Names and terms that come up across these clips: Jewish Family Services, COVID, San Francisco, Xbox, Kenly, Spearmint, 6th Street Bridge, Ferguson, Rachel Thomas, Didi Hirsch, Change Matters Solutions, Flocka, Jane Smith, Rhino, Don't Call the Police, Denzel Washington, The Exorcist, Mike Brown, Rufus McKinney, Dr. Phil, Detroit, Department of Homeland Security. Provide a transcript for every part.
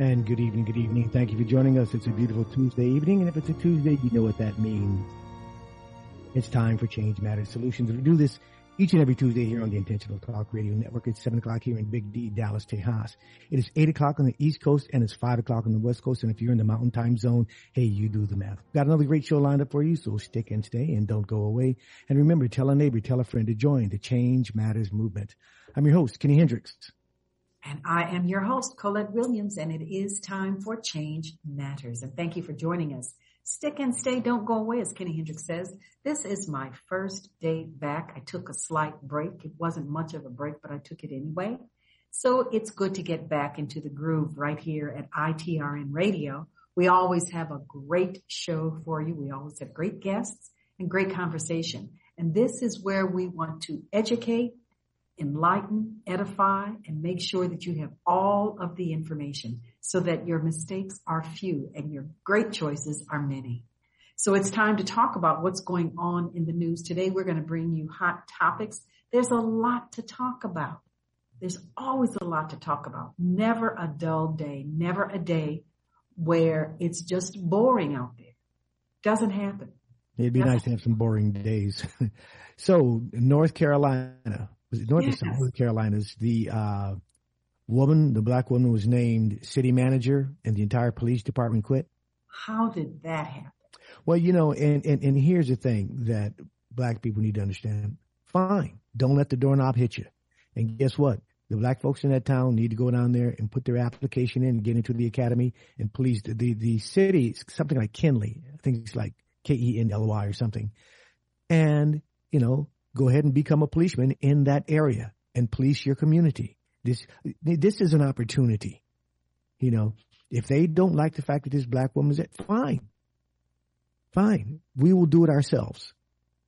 And good evening, good evening. Thank you for joining us. It's a beautiful Tuesday evening, and if it's a Tuesday, you know what that means. It's time for Change Matters Solutions. We do this each and every Tuesday here on the Intentional Talk Radio Network. It's 7 o'clock here in Big D, Dallas, Texas. It is 8 o'clock on the East Coast, and it's 5 o'clock on the West Coast. And if you're in the Mountain Time Zone, hey, you do the math. Got another great show lined up for you, so stick and stay and don't go away. And remember, tell a neighbor, tell a friend to join the Change Matters movement. I'm your host, Kenny Hendrix. And I am your host, Colette Williams, and it is time for Change Matters. And thank you for joining us. Stick and stay, don't go away, as Kenny Hendrix says. This is my first day back. I took a slight break. It wasn't much of a break, but I took it anyway. So it's good to get back into the groove right here at ITRN Radio. We always have a great show for you. We always have great guests and great conversation. And this is where we want to educate, enlighten, edify, and make sure that you have all of the information so that your mistakes are few and your great choices are many. So it's time to talk about what's going on in the news. Today, we're going to bring you hot topics. There's a lot to talk about. There's always a lot to talk about. Never a dull day, never a day where it's just boring out there. Doesn't happen. It'd be nice to have some boring days. So North Carolina. Was it North or South? North Carolina's the black woman was named city manager, and the entire police department quit. How did that happen? Well, you know, and here's the thing that black people need to understand. Fine. Don't let the doorknob hit you. And guess what? The black folks in that town need to go down there and put their application in and get into the academy and police the city, something like Kenly. I think it's like Kenly or something. And, you know, go ahead and become a policeman in that area and police your community. This is an opportunity. You know, if they don't like the fact that this black woman is fine. We will do it ourselves.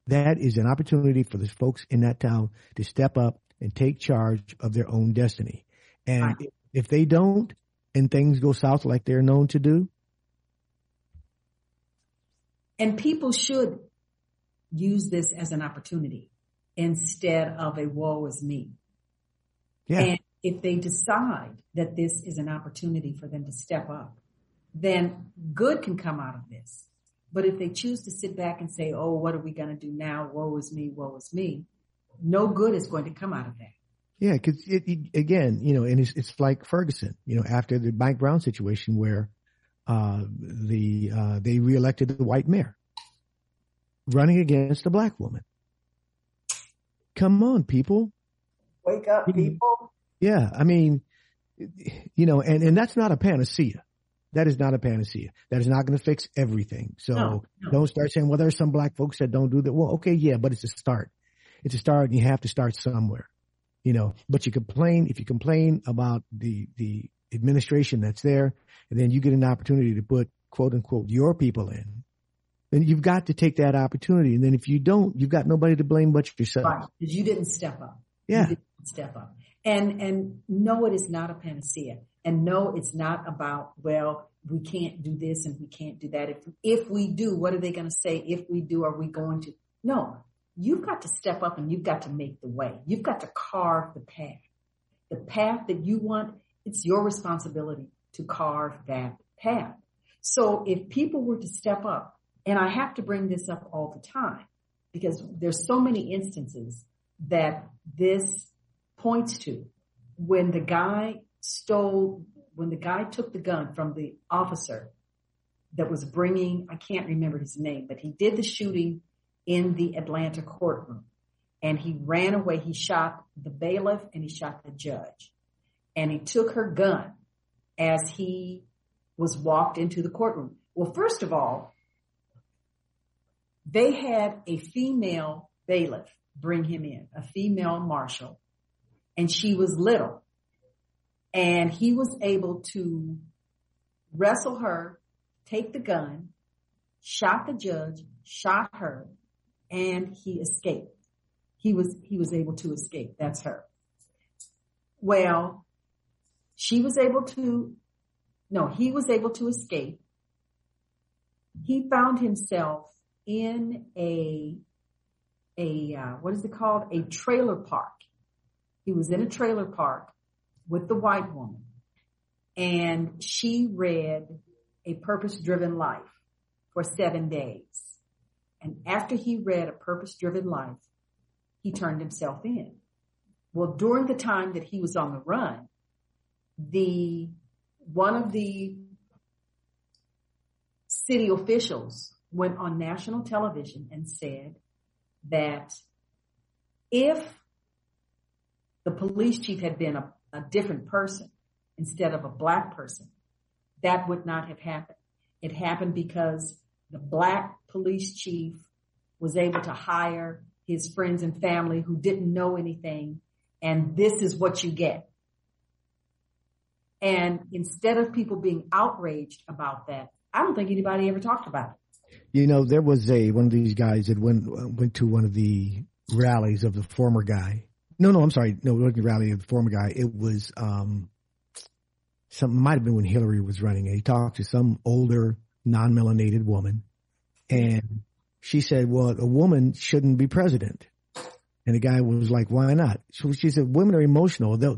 That is an opportunity for the folks in that town to step up and take charge of their own destiny. And if they don't and things go south like they're known to do. And people should use this as an opportunity instead of a woe is me. Yeah. And if they decide that this is an opportunity for them to step up, then good can come out of this. But if they choose to sit back and say, oh, what are we going to do now? Woe is me, no good is going to come out of that. Yeah, because again, you know, and it's like Ferguson, you know, after the Mike Brown situation where they reelected the white mayor running against a black woman. Come on, people. Wake up, people. Yeah, I mean, you know, and that's not a panacea. That is not a panacea. That is not going to fix everything. So no. Don't start saying, well, there's some black folks that don't do that. Well, okay, yeah, but it's a start. It's a start, and you have to start somewhere, you know. But if you complain about the administration that's there, and then you get an opportunity to put, quote, unquote, your people in, then you've got to take that opportunity. And then if you don't, you've got nobody to blame but yourself. Right, because you didn't step up. Yeah. You didn't step up. And no, it is not a panacea. And no, it's not about, well, we can't do this and we can't do that. If we do, what are they going to say? If we do, are we going to? No, you've got to step up and you've got to make the way. You've got to carve the path. The path that you want, it's your responsibility to carve that path. So if people were to step up, and I have to bring this up all the time because there's so many instances that this points to when the guy took the gun from the officer that was bringing, I can't remember his name, but he did the shooting in the Atlanta courtroom and he ran away. He shot the bailiff and he shot the judge and he took her gun as he was walked into the courtroom. Well, first of all, they had a female bailiff bring him in, a female marshal, and she was little. And he was able to wrestle her, take the gun, shot the judge, shot her, and he escaped. He was able to escape. That's her. Well, he was able to escape. He found himself in a what is it called? A trailer park. He was in a trailer park with the white woman. and she read A Purpose Driven Life for 7 days. And after he read A Purpose Driven Life, he turned himself in. Well, during the time that he was on the run, one of the city officials went on national television and said that if the police chief had been a different person instead of a black person, that would not have happened. It happened because the black police chief was able to hire his friends and family who didn't know anything, and this is what you get. And instead of people being outraged about that, I don't think anybody ever talked about it. You know, there was one of these guys that went to one of the rallies of the former guy. No, I'm sorry. No, it wasn't the rally of the former guy. It was something, might have been when Hillary was running. And he talked to some older, non-melanated woman. And she said, well, a woman shouldn't be president. And the guy was like, why not? So she said, women are emotional. They'll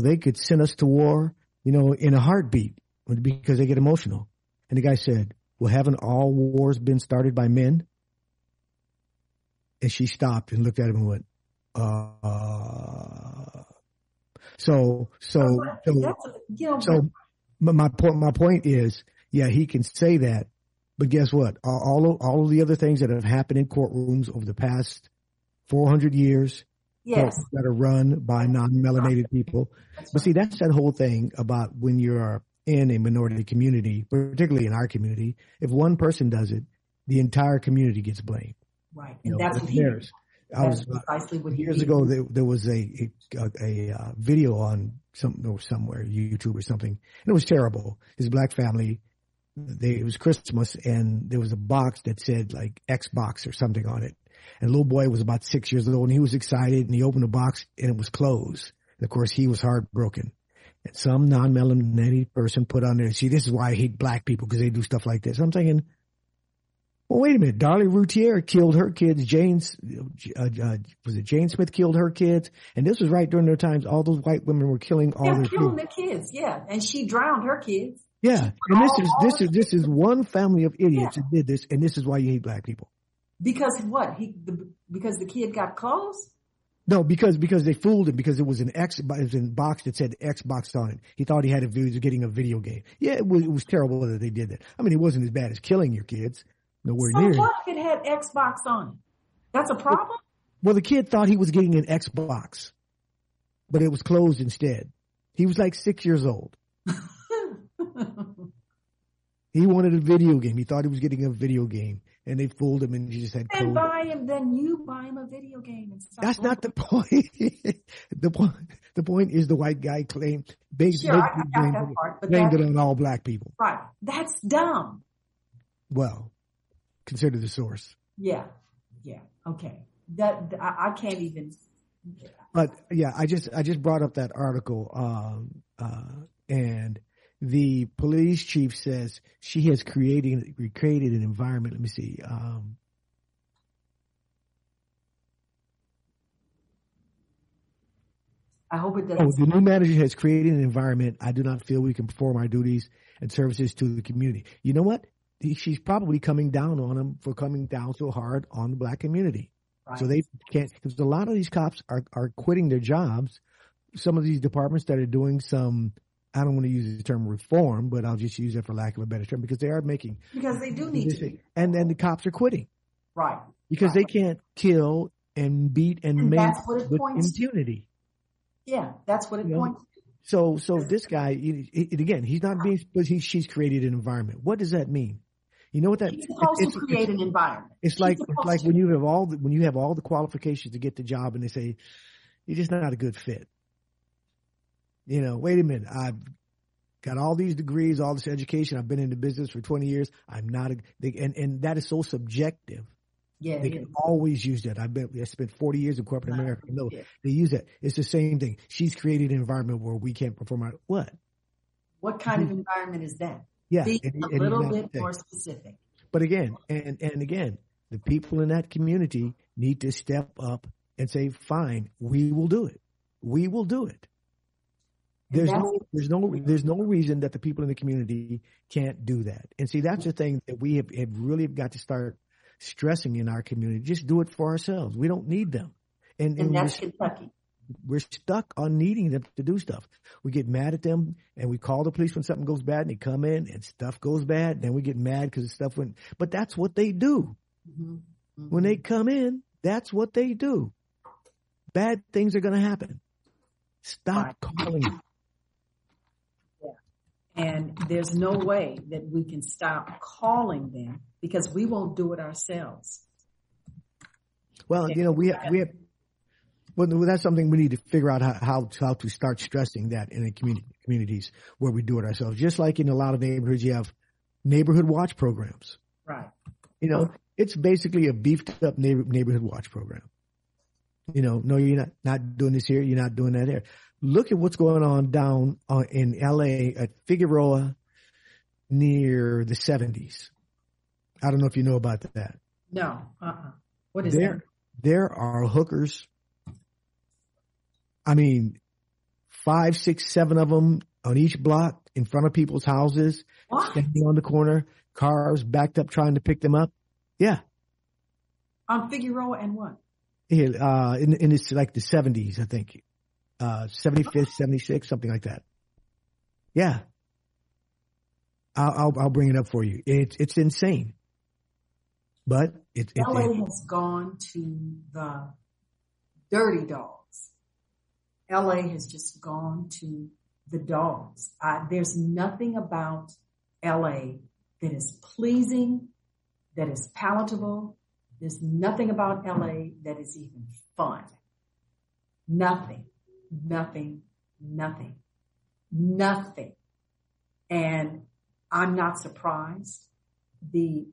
they could send us to war, in a heartbeat because they get emotional. And the guy said, well, haven't all wars been started by men? And she stopped and looked at him and went, my point is, yeah, he can say that, but guess what? All of the other things that have happened in courtrooms over the past 400 years, yes, that are run by non-melanated people. But see, that's that whole thing about when you're in a minority community, particularly in our community, if one person does it, the entire community gets blamed. Right. And that's what cares. Years ago, there was a video on somewhere, YouTube or something, and it was terrible. This black family, it was Christmas, and there was a box that said like Xbox or something on it. And a little boy was about 6 years old, and he was excited, and he opened the box, and it was closed. And, of course, he was heartbroken. And some non-melanated person put on there, see, this is why I hate black people, because they do stuff like this. I'm thinking, well, wait a minute. Darlie Routier killed her kids. Jane Smith killed her kids. And this was right during their times. All those white women were killing all their kids. They were killing their kids, yeah. And she drowned her kids. Yeah. And this is one family of idiots who did this, and this is why you hate black people. Because what? Because the kid got closed? No, because they fooled him, because it was an box that said Xbox on it. He thought he was getting a video game. Yeah, it was terrible that they did that. I mean, it wasn't as bad as killing your kids. Nowhere near. So what if it had Xbox on it? That's a problem? Well, the kid thought he was getting an Xbox, but it was closed instead. He was like 6 years old. He wanted a video game. He thought he was getting a video game. And they fooled him, and he just had. And you buy him a video game. And stuff. That's not the point. The point is the white guy claimed blamed it on all black people. Right, that's dumb. Well, consider the source. Yeah, okay. That I can't even. Yeah. But yeah, I just brought up that article, and. The police chief says she has created an environment. Let me see. I hope it does. The new manager has created an environment. I do not feel we can perform our duties and services to the community. You know what? She's probably coming down on them for coming down so hard on the black community. Right. So they can't, because a lot of these cops are quitting their jobs. Some of these departments that are doing some, I don't want to use the term reform, but I'll just use it for lack of a better term, because they are making. Because they do need to. And then the cops are quitting. Right. Because they can't kill and beat and maim with impunity. To. Yeah, that's what it points to. So this guy, again, he's not being, but she's created an environment. What does that mean? You know what that means? She's supposed to create an environment. It's like when you have all the qualifications to get the job, and they say, you're just not a good fit. Wait a minute, I've got all these degrees, all this education. I've been in the business for 20 years. I'm not and that is so subjective. Yeah, they can always use that. I spent 40 years in corporate America. No, they use that. It's the same thing. She's created an environment where we can't perform our what? What kind of environment is that? Yeah, be a little bit more specific. But again, and again, the people in that community need to step up and say, "Fine, we will do it. We will do it." There's no reason that the people in the community can't do that. And see, that's the thing that we have really got to start stressing in our community. Just do it for ourselves. We don't need them. And that's Kentucky. We're stuck on needing them to do stuff. We get mad at them and we call the police when something goes bad and they come in and stuff goes bad. Then we get mad because stuff went, but that's what they do. Mm-hmm. Mm-hmm. When they come in, that's what they do. Bad things are going to happen. Stop calling them. Yeah. And there's no way that we can stop calling them because we won't do it ourselves. Well, Well, that's something we need to figure out how to start stressing that in the communities where we do it ourselves. Just like in a lot of neighborhoods, you have neighborhood watch programs. Right. You know, it's basically a beefed up neighborhood watch program. You know, no, you're not doing this here. You're not doing that there. Look at what's going on down in LA at Figueroa near the 70s. I don't know if you know about that. No. What is that? There are hookers. I mean, 5, 6, 7 of them on each block in front of people's houses, standing on the corner, cars backed up trying to pick them up. Yeah. On Figueroa and what? Yeah, in it's like the 70s, I think. 75th, 76, something like that. Yeah. I'll bring it up for you. It's insane. But LA has gone to the dirty dog. LA has just gone to the dogs. There's nothing about LA that is pleasing, that is palatable. There's nothing about LA that is even fun. Nothing. And I'm not surprised. The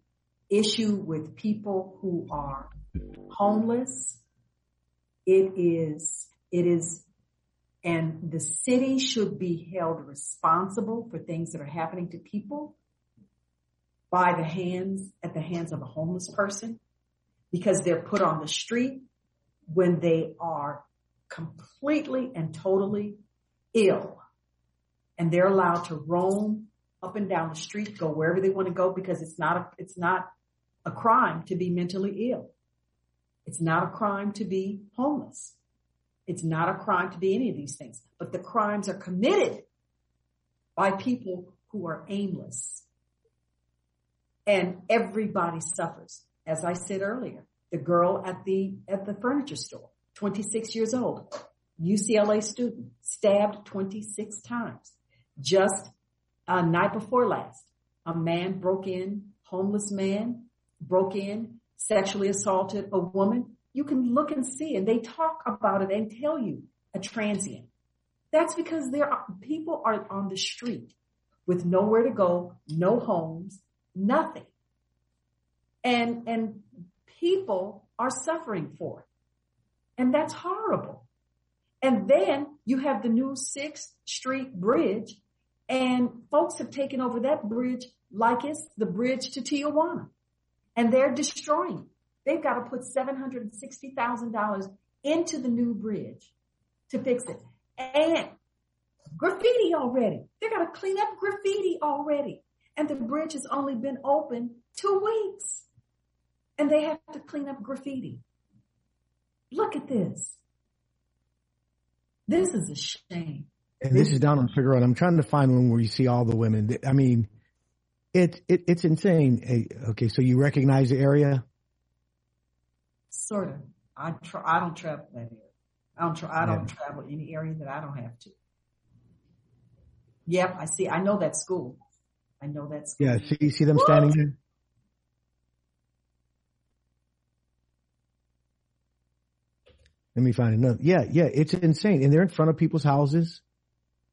issue with people who are homeless, it is. And the city should be held responsible for things that are happening to people at the hands of a homeless person, because they're put on the street when they are completely and totally ill. And they're allowed to roam up and down the street, go wherever they want to go, because it's not a crime to be mentally ill. It's not a crime to be homeless. It's not a crime to be any of these things, but the crimes are committed by people who are aimless. And everybody suffers. As I said earlier, the girl at the furniture store, 26 years old, UCLA student, stabbed 26 times. Just night before last, a man homeless man broke in, sexually assaulted a woman. You can look and see, and they talk about it and tell you a transient. That's because people are on the street with nowhere to go, no homes, nothing. And people are suffering for it. And that's horrible. And then you have the new 6th Street Bridge, and folks have taken over that bridge like it's the bridge to Tijuana. And they're destroying it. They've got to put $760,000 into the new bridge to fix it. And graffiti already. They've got to clean up graffiti already. And the bridge has only been open 2 weeks. And they have to clean up graffiti. Look at this. This is a shame. And this is down on Figueroa. I'm trying to find one where you see all the women. I mean, it's insane. Okay, so you recognize the area? Sort of. I don't travel that area. I don't travel any area that I don't have to. Yep, I see. I know that school. Yeah, see them standing there? Let me find another. Yeah, it's insane. And they're in front of people's houses.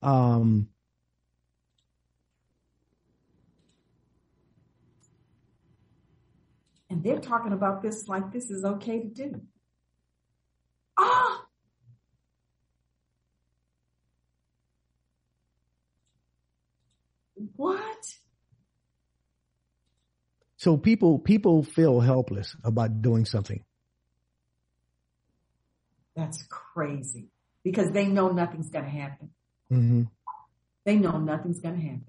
And they're talking about this like this is okay to do. Ah! What? So people feel helpless about doing something. That's crazy. Because they know nothing's going to happen. Mm-hmm. They know nothing's going to happen.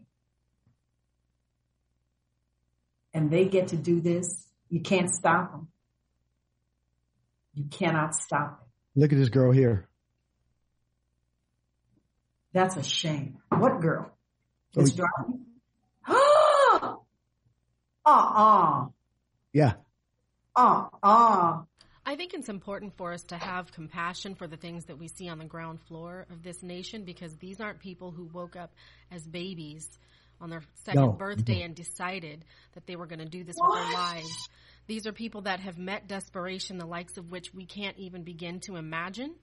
And they get to do this. You can't stop them. You cannot stop it. Look at this girl here. That's a shame. What girl? It's Darlie. Yeah. I think it's important for us to have compassion for the things that we see on the ground floor of this nation, because these aren't people who woke up as babies on their second birthday and decided that they were going to do this with their lives. These are people that have met desperation, the likes of which we can't even begin to imagine.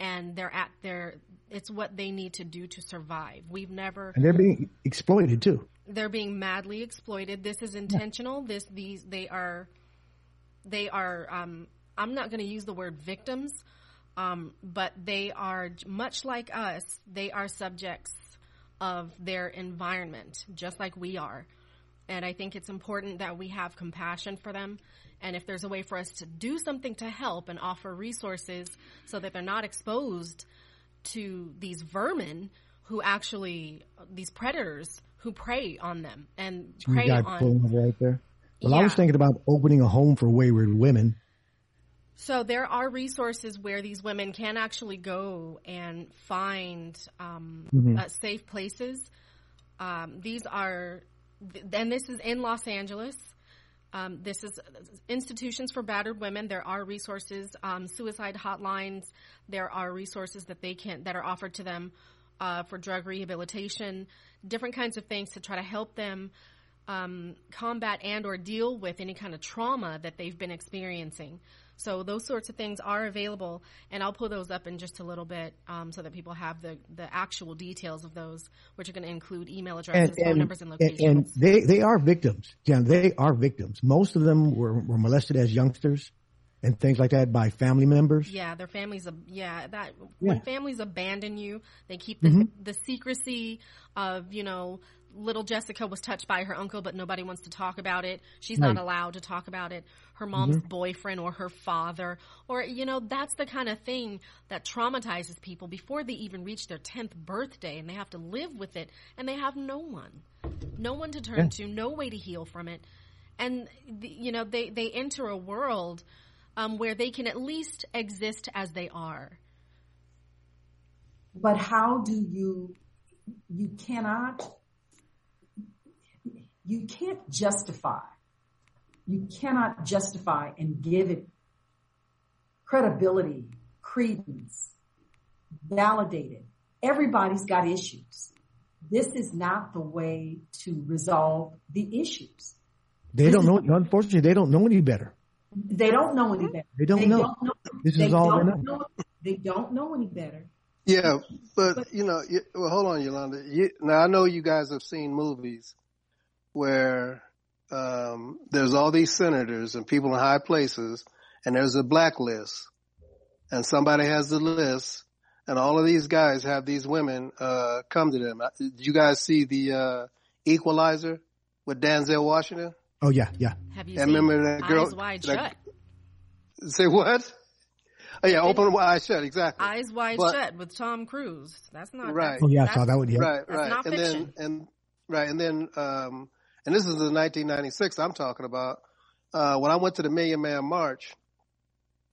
And they're at their, it's what they need to do to survive. We've never. And they're being exploited too. They're being madly exploited. This is intentional. They are, I'm not going to use the word victims, but they are much like us. They are subjects of their environment, just like we are. And I think it's important that we have compassion for them. And if there's a way for us to do something to help and offer resources so that they're not exposed to these vermin who actually, these predators who prey on them and prey on. Right there. Well, yeah. I was thinking about opening a home for wayward women. So there are resources where these women can actually go and find safe places. These are, and this is in Los Angeles. This is institutions for battered women. There are resources, suicide hotlines. There are resources that they can, that are offered to them for drug rehabilitation, different kinds of things to try to help them combat and or deal with any kind of trauma that they've been experiencing. So those sorts of things are available, and I'll pull those up in just a little bit so that people have the actual details of those, which are going to include email addresses, phone numbers, and locations. And they are victims, Jan. They are victims. Most of them were molested as youngsters and things like that by family members. Yeah, their families. When families abandon you, they keep the secrecy of, you know, little Jessica was touched by her uncle, but nobody wants to talk about it. She's not allowed to talk about it. Her mom's boyfriend or her father, or, you know, that's the kind of thing that traumatizes people before they even reach their 10th birthday, and they have to live with it, and they have no one to turn to, no way to heal from it. And, you know, they enter a world where they can at least exist as they are. But how do you cannot... You can't justify. You cannot justify and give it credibility, credence, validate it. Everybody's got issues. This is not the way to resolve the issues. They don't know. Unfortunately, they don't know any better. They don't know any better. They don't know. This is all they know. They don't know any better. Yeah, but you know, well, hold on, Yolanda. Now, I know you guys have seen movies where there's all these senators and people in high places, and there's a blacklist, and somebody has the list, and all of these guys have these women come to them. Did you guys see the Equalizer with Denzel Washington? Oh, yeah, yeah. Have you seen that girl, Eyes Wide Shut? Say what? Oh, yeah, Open Eyes Shut, exactly. Eyes Wide Shut with Tom Cruise. That's not right. Oh, yeah, I saw that one. Yeah. Right. Not fiction. And this is the 1996 I'm talking about. When I went to the Million Man March,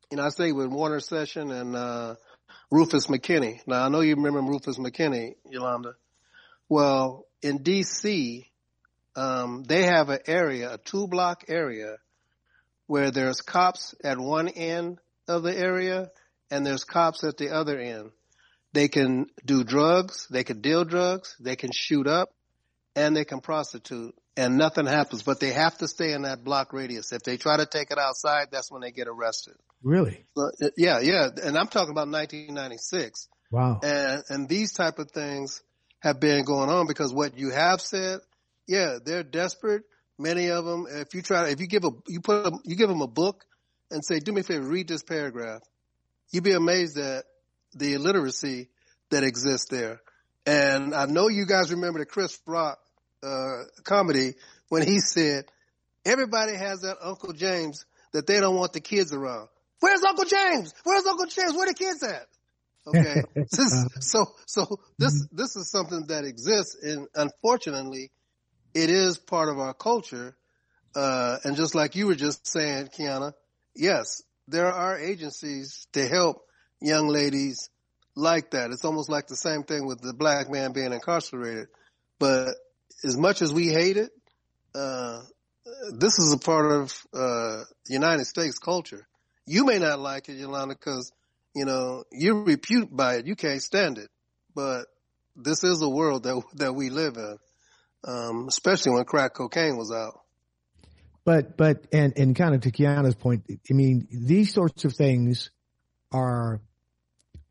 you know, I stayed with Warner Session and Rufus McKinney. Now, I know you remember Rufus McKinney, Yolanda. Well, in D.C., they have an area, a 2-block area, where there's cops at one end of the area and there's cops at the other end. They can do drugs. They can deal drugs. They can shoot up. And they can prostitute, and nothing happens. But they have to stay in that block radius. If they try to take it outside, that's when they get arrested. Really? Yeah. And I'm talking about 1996. Wow. And these type of things have been going on because what you have said, yeah, they're desperate. Many of them. If you give them a book and say, "Do me a favor, read this paragraph," you'd be amazed at the illiteracy that exists there. And I know you guys remember the Chris Rock comedy when he said, everybody has that Uncle James that they don't want the kids around. Where's Uncle James? Where the kids at? Okay. So this is something that exists, and unfortunately it is part of our culture. And just like you were just saying, Kiana, yes, there are agencies to help young ladies like that. It's almost like the same thing with the black man being incarcerated. But as much as we hate it, this is a part of United States culture. You may not like it, Yolanda, because, you know, you're reputed by it. You can't stand it. But this is a world that we live in, especially when crack cocaine was out. But and kind of to Kiana's point, I mean, these sorts of things are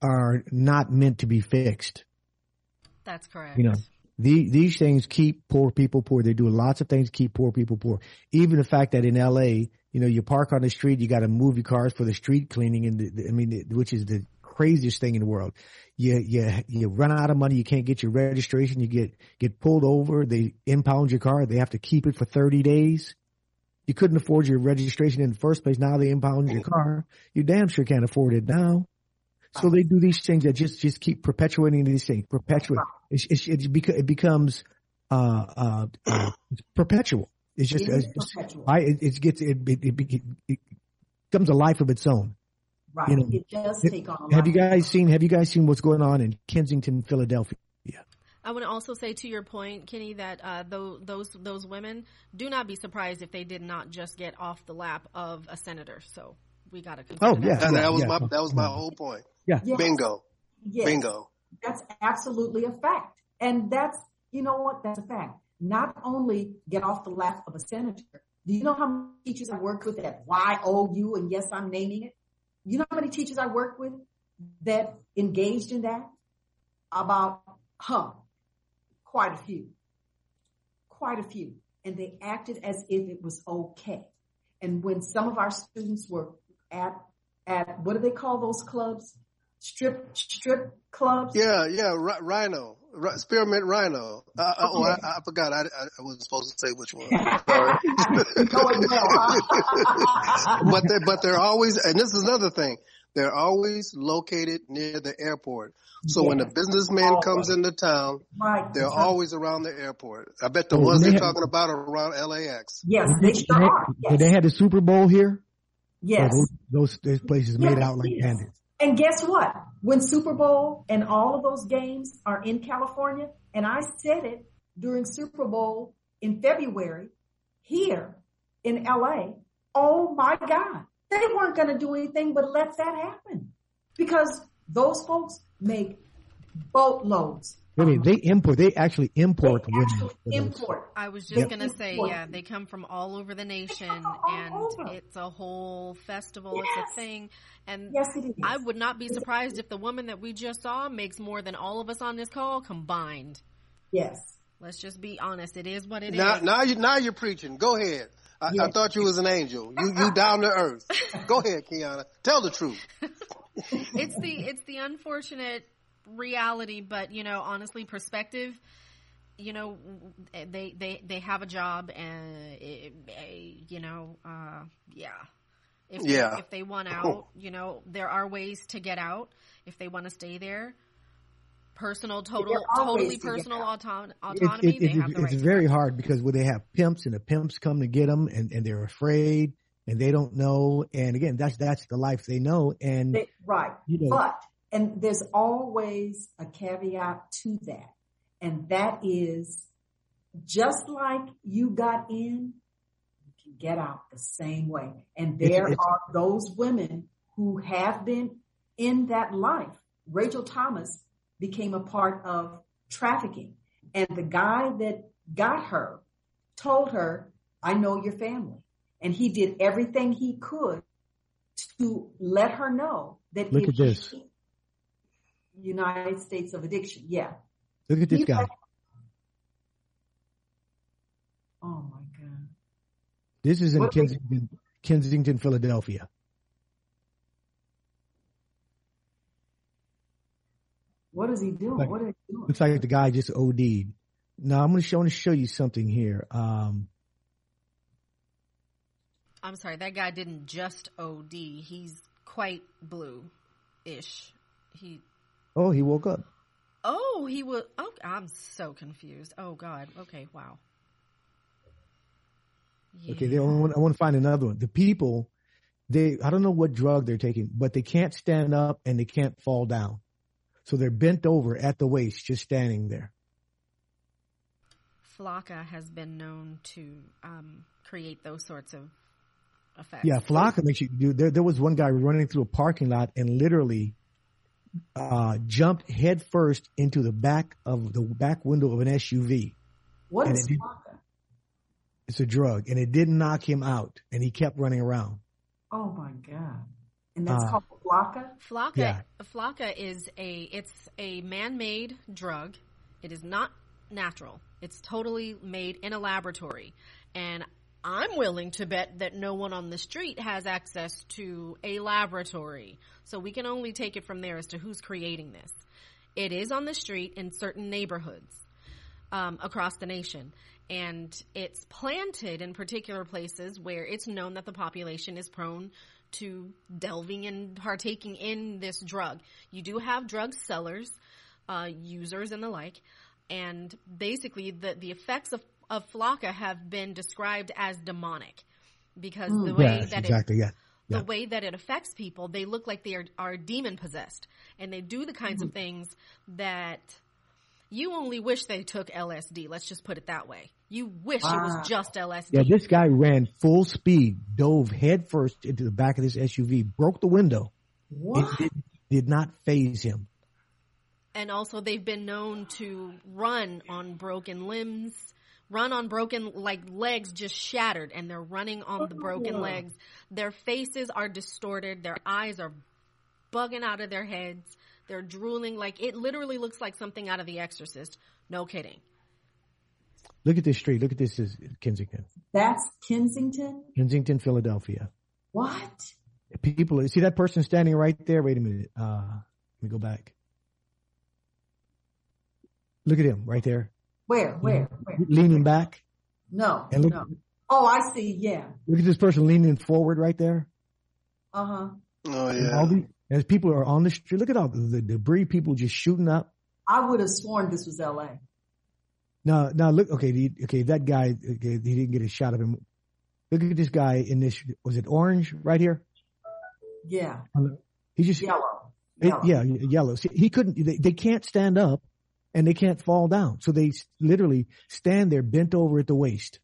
not meant to be fixed. That's correct. You know, these things keep poor people poor. They do lots of things to keep poor people poor. Even the fact that in L.A., you know, you park on the street, you got to move your cars for the street cleaning, and which is the craziest thing in the world. You run out of money, you can't get your registration, you get pulled over, they impound your car, they have to keep it for 30 days. You couldn't afford your registration in the first place. Now they impound your car. You damn sure can't afford it now. So they do these things that just keep perpetuating these things. It becomes perpetual. It's just perpetual. It becomes a life of its own. Right. You know, it does take on. Have you guys seen what's going on in Kensington, Philadelphia? I want to also say to your point, Kenny, that those women, do not be surprised if they did not just get off the lap of a senator. So we got to continue. Oh, yeah. That was my whole point. Yeah. Yes. Bingo. Yes. Bingo. That's absolutely a fact. And that's, you know what? That's a fact. Not only get off the lap of a senator. Do you know how many teachers I worked with at YOU? And yes, I'm naming it. You know how many teachers I worked with that engaged in that? About, quite a few. And they acted as if it was okay. And when some of our students were at what do they call those clubs? Strip clubs? Yeah. Rhino. Spearmint Rhino. I forgot. I wasn't supposed to say which one. Sorry. But they're always, and this is another thing, they're always located near the airport. So when the businessman comes into town, they're always around the airport. I bet the ones they're talking about are around LAX. Yes, they sure are. Yes. They had the Super Bowl here? Yes. Oh, those places made out like bandits. And guess what? When Super Bowl and all of those games are in California, and I said it during Super Bowl in February here in LA, oh my God. They weren't going to do anything but let that happen, because those folks make boatloads. I mean, they import. Women. I was just going to say, they come from all over the nation, and it's a whole festival. Yes. It's a thing. And yes, it is. I would not be surprised if the woman that we just saw makes more than all of us on this call combined. Yes. Let's just be honest. It is what it is. Now you're preaching. Go ahead. I thought you was an angel. You down to earth. Go ahead, Kiana. Tell the truth. It's the unfortunate reality, but you know, honestly, perspective. You know, they have a job, and if they want out, you know, there are ways to get out if they want to stay there. Totally personal autonomy. It's very hard, because when they have pimps, and the pimps come to get them, and they're afraid, and they don't know. And again, that's the life they know. And right. You know. But there's always a caveat to that. And that is, just like you got in, you can get out the same way. And there are those women who have been in that life. Rachel Thomas became a part of trafficking. And the guy that got her told her, I know your family. And he did everything he could to let her know that look at this. United States of Addiction. Yeah. Look at this guy. Oh my God. This is in Kensington, Philadelphia. What is he doing? What is he doing? Looks like the guy just OD'd. Now, I'm going to show you something here. I'm sorry. That guy didn't just OD. He's quite blue-ish. He Oh, he woke up. Oh, he was. Oh, I'm so confused. Oh, God. Okay. Wow. Yeah. Okay. I want to find another one. The people, I don't know what drug they're taking, but they can't stand up and they can't fall down. So they're bent over at the waist, just standing there. Flocka has been known to create those sorts of effects. Yeah, Flocka makes you do. There was one guy running through a parking lot and literally jumped head first into the back window of an SUV. What is Flocka? It's a drug, and it didn't knock him out, and he kept running around. Oh my God! And that's called Flocka. Flocka. Yeah. Flocka is a man-made drug. It is not natural. It's totally made in a laboratory, and I'm willing to bet that no one on the street has access to a laboratory, so we can only take it from there as to who's creating this. It is on the street in certain neighborhoods across the nation, and it's planted in particular places where it's known that the population is prone to delving and partaking in this drug. You do have drug sellers, users, and the like. And basically, the effects of Flocka have been described as demonic because the way that it affects people, they look like they are demon possessed, and they do the kinds of things that you only wish they took LSD. Let's just put it that way. You wish it was just LSD. Yeah, this guy ran full speed, dove headfirst into the back of this SUV, broke the window. What? It did not faze him. And also they've been known to run on broken limbs, legs just shattered, and they're running on the broken legs. Their faces are distorted. Their eyes are bugging out of their heads. They're drooling. Like, it literally looks like something out of The Exorcist. No kidding. Look at this street. Look at this is Kensington. That's Kensington? Kensington, Philadelphia. What? People, see that person standing right there? Wait a minute. Let me go back. Look at him right there. Where? Leaning back. No. Oh, I see. Yeah. Look at this person leaning forward right there. Uh-huh. Oh, yeah. As people are on the street, look at all the debris, people just shooting up. I would have sworn this was L.A. No, look. Okay, that guy, he didn't get a shot of him. Look at this guy in this, was it orange right here? Yeah. He just. Yellow. Yeah, yellow. See, he couldn't, they can't stand up. And they can't fall down. So they literally stand there bent over at the waist.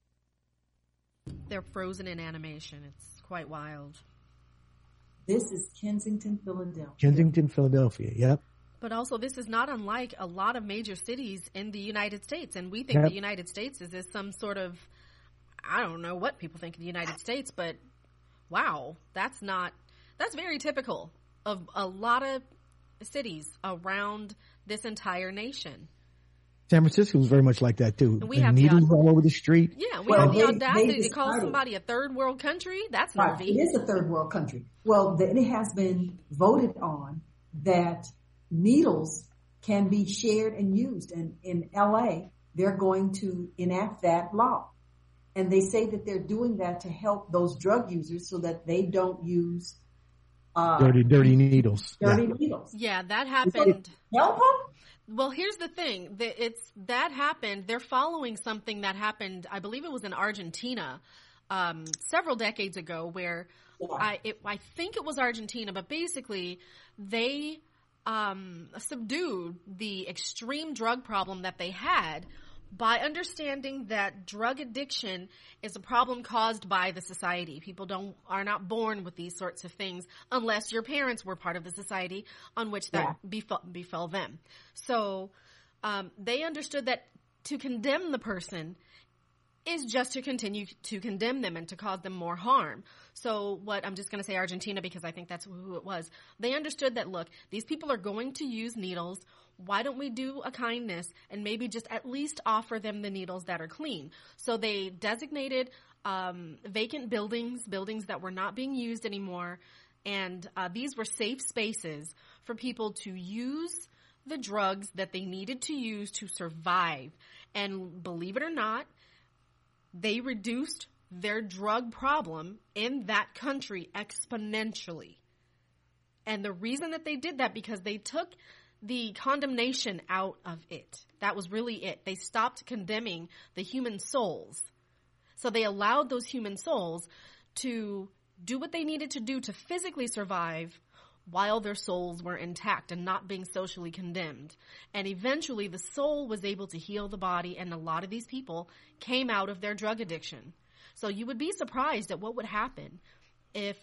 They're frozen in animation. It's quite wild. This is Kensington, Philadelphia. Yep. But also, this is not unlike a lot of major cities in the United States. And we think the United States is some sort of, I don't know what people think of the United States, but wow, that's very typical of a lot of cities around this entire nation. San Francisco is very much like that too. We have needles all over the street. Yeah, have the audacity to call somebody a third world country. That's not right. It is a third world country. Well, it has been voted on that needles can be shared and used, and in LA they're going to enact that law. And they say that they're doing that to help those drug users so that they don't use dirty needles. Needles. Yeah, that happened. Help them? Well, here's the thing. That happened. They're following something that happened, I believe it was in Argentina, several decades ago, where I think it was Argentina, but basically they subdued the extreme drug problem that they had by understanding that drug addiction is a problem caused by the society. People are not born with these sorts of things unless your parents were part of the society on which that befell them. So they understood that to condemn the person is just to continue to condemn them and to cause them more harm. So I'm just going to say Argentina because I think that's who it was. They understood that, look, these people are going to use needles. Why don't we do a kindness and maybe just at least offer them the needles that are clean? So they designated vacant buildings that were not being used anymore. And these were safe spaces for people to use the drugs that they needed to use to survive. And believe it or not, they reduced their drug problem in that country exponentially. And the reason that they did that, because they took the condemnation out of it. That was really it. They stopped condemning the human souls. So they allowed those human souls to do what they needed to do to physically survive while their souls were intact and not being socially condemned. And eventually the soul was able to heal the body, and a lot of these people came out of their drug addiction. So you would be surprised at what would happen if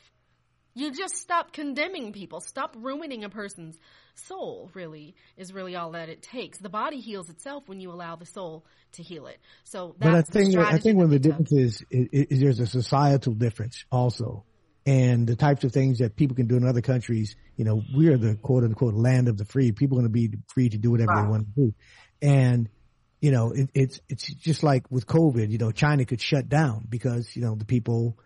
you just stop condemning people, stop ruining a person's soul, really, is really all that it takes. The body heals itself when you allow the soul to heal it. So that's the strategy. But I think one of the differences is there's a societal difference also. And the types of things that people can do in other countries, you know, we are the quote unquote land of the free. People are going to be free to do whatever they want to do. And, you know, it's just like with COVID, you know, China could shut down because, you know, the people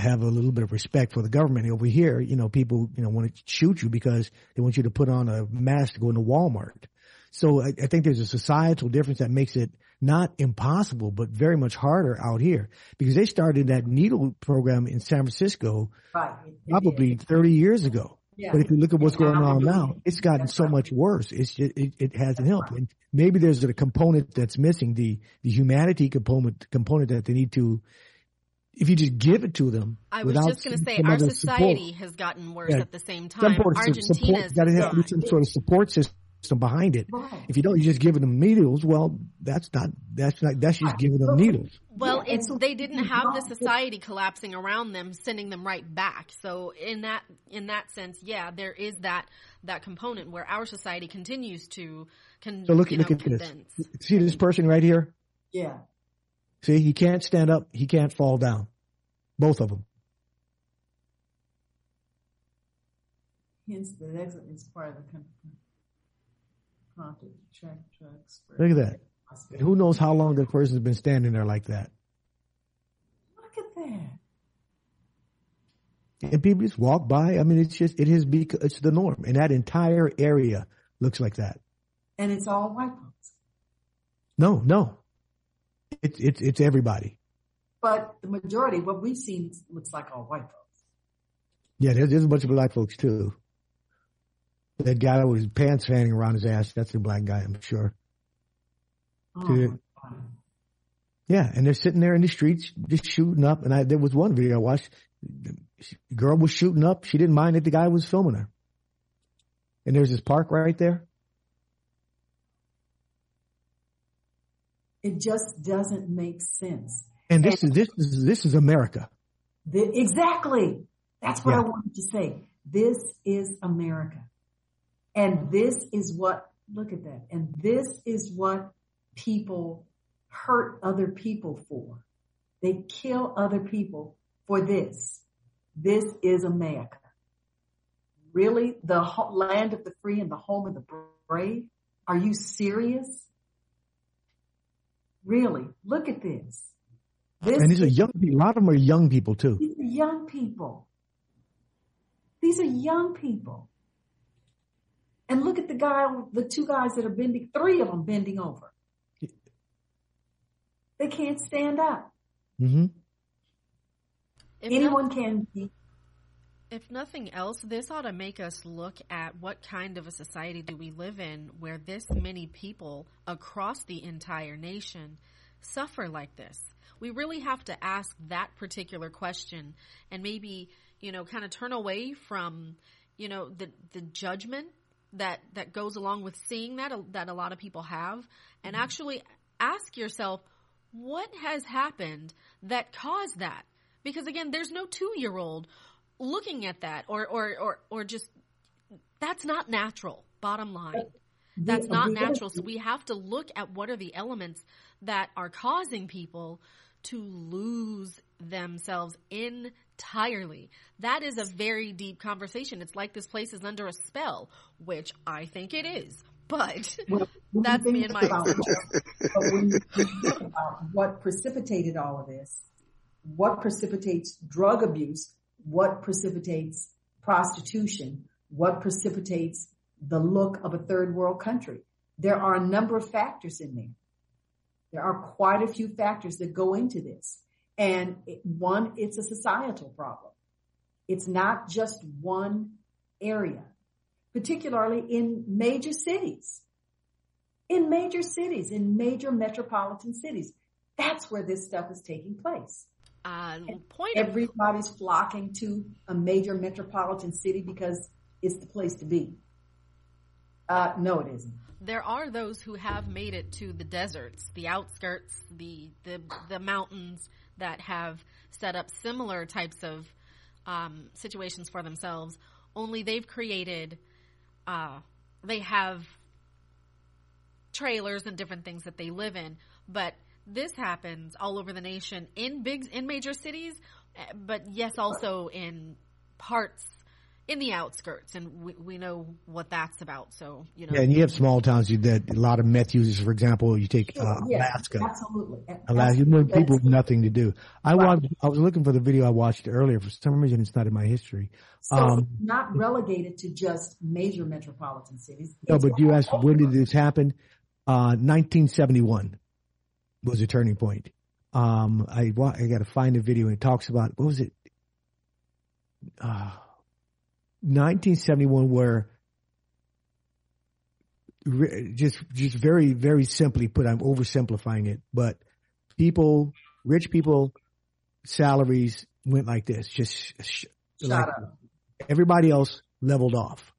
have a little bit of respect for the government. Over here, you know, people, you know, want to shoot you because they want you to put on a mask to go into Walmart. So I think there's a societal difference that makes it not impossible, but very much harder out here, because they started that needle program in San Francisco probably 30 years ago. Yeah. But if you look at what's going on now, it's gotten so much worse. It's just, it hasn't helped. And maybe there's a component that's missing, the humanity component that they need to. If you just give it to them, I was just going to say our society has gotten worse at the same time. Argentina's got to have some sort of support system behind it. Right. If you don't, you're just giving them needles. Well, that's just giving them needles. Well, they didn't have the society collapsing around them, sending them right back. So in that sense, yeah, there is that component where our society continues to so look at this. See this person right here? Yeah. See, he can't stand up. He can't fall down. Both of them. Hence, the exit is part of the prompted track drugs. Look at that. And who knows how long that person's been standing there like that? Look at that. And people just walk by. I mean, it's the norm, and that entire area looks like that. And it's all white folks. No. It's everybody. But the majority, what we've seen, looks like all white folks. Yeah, there's a bunch of black folks too. That guy with his pants fanning around his ass, that's a black guy, I'm sure. Oh. Yeah, and they're sitting there in the streets just shooting up. And there was one video I watched. The girl was shooting up. She didn't mind that the guy was filming her. And there's this park right there. It just doesn't make sense. And this is America. Exactly. That's what I wanted to say. This is America. And this is what, look at that. And this is what people hurt other people for. They kill other people for this. This is America. Really? The land of the free and the home of the brave? Are you serious? Really, look at this. And these are young people. A lot of them are young people too. These are young people. And look at the two guys that are bending, three of them bending over. They can't stand up. Mm-hmm. If nothing else, this ought to make us look at what kind of a society do we live in where this many people across the entire nation suffer like this. We really have to ask that particular question and maybe, you know, kind of turn away from, you know, the judgment that goes along with seeing that a lot of people have, and actually ask yourself, what has happened that caused that? Because again, there's no 2-year-old looking at that or just, that's not natural, bottom line. That's not natural. So we have to look at what are the elements that are causing people to lose themselves entirely. That is a very deep conversation. It's like this place is under a spell, which I think it is, but that's me and my knowledge. But when you think about what precipitated all of this, what precipitates drug abuse, what precipitates prostitution, what precipitates the look of a third world country. There are a number of factors in there. There are quite a few factors that go into this. And it's a societal problem. It's not just one area. particularly in major cities. In major cities, in major metropolitan cities. That's where this stuff is taking place. Everybody's flocking to a major metropolitan city because it's the place to be. No, it isn't. There are those who have made it to the deserts, the outskirts, the mountains that have set up similar types of situations for themselves. Only they've created, they have trailers and different things that they live in. But this happens all over the nation in major cities, but yes, also in parts in the outskirts, and we know what that's about. So you know, yeah, and you have small towns that a lot of meth users, for example. You take Alaska, absolutely. Alaska, you know, people with nothing to do. I was looking for the video I watched earlier. For some reason, it's not in my history. So it's not relegated to just major metropolitan cities. No, but you asked when did this happen? 1971 was a turning point. I got to find the video, and it talks about 1971, where just very, very simply put, I'm oversimplifying it, but rich people, salaries went like this. Just like up. Everybody else leveled off.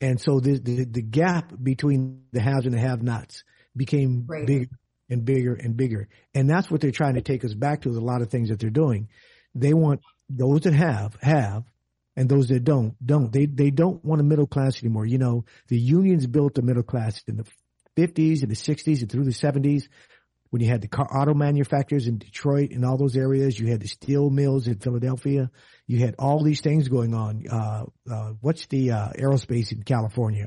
And so the gap between the haves and the have-nots became bigger and bigger and bigger. And that's what they're trying to take us back to with a lot of things that they're doing. They want those that have. And those that don't. They don't want a middle class anymore. You know, the unions built the middle class in the 50s and the 60s and through the 70s when you had the auto manufacturers in Detroit and all those areas. You had the steel mills in Philadelphia. You had all these things going on. What's the aerospace in California?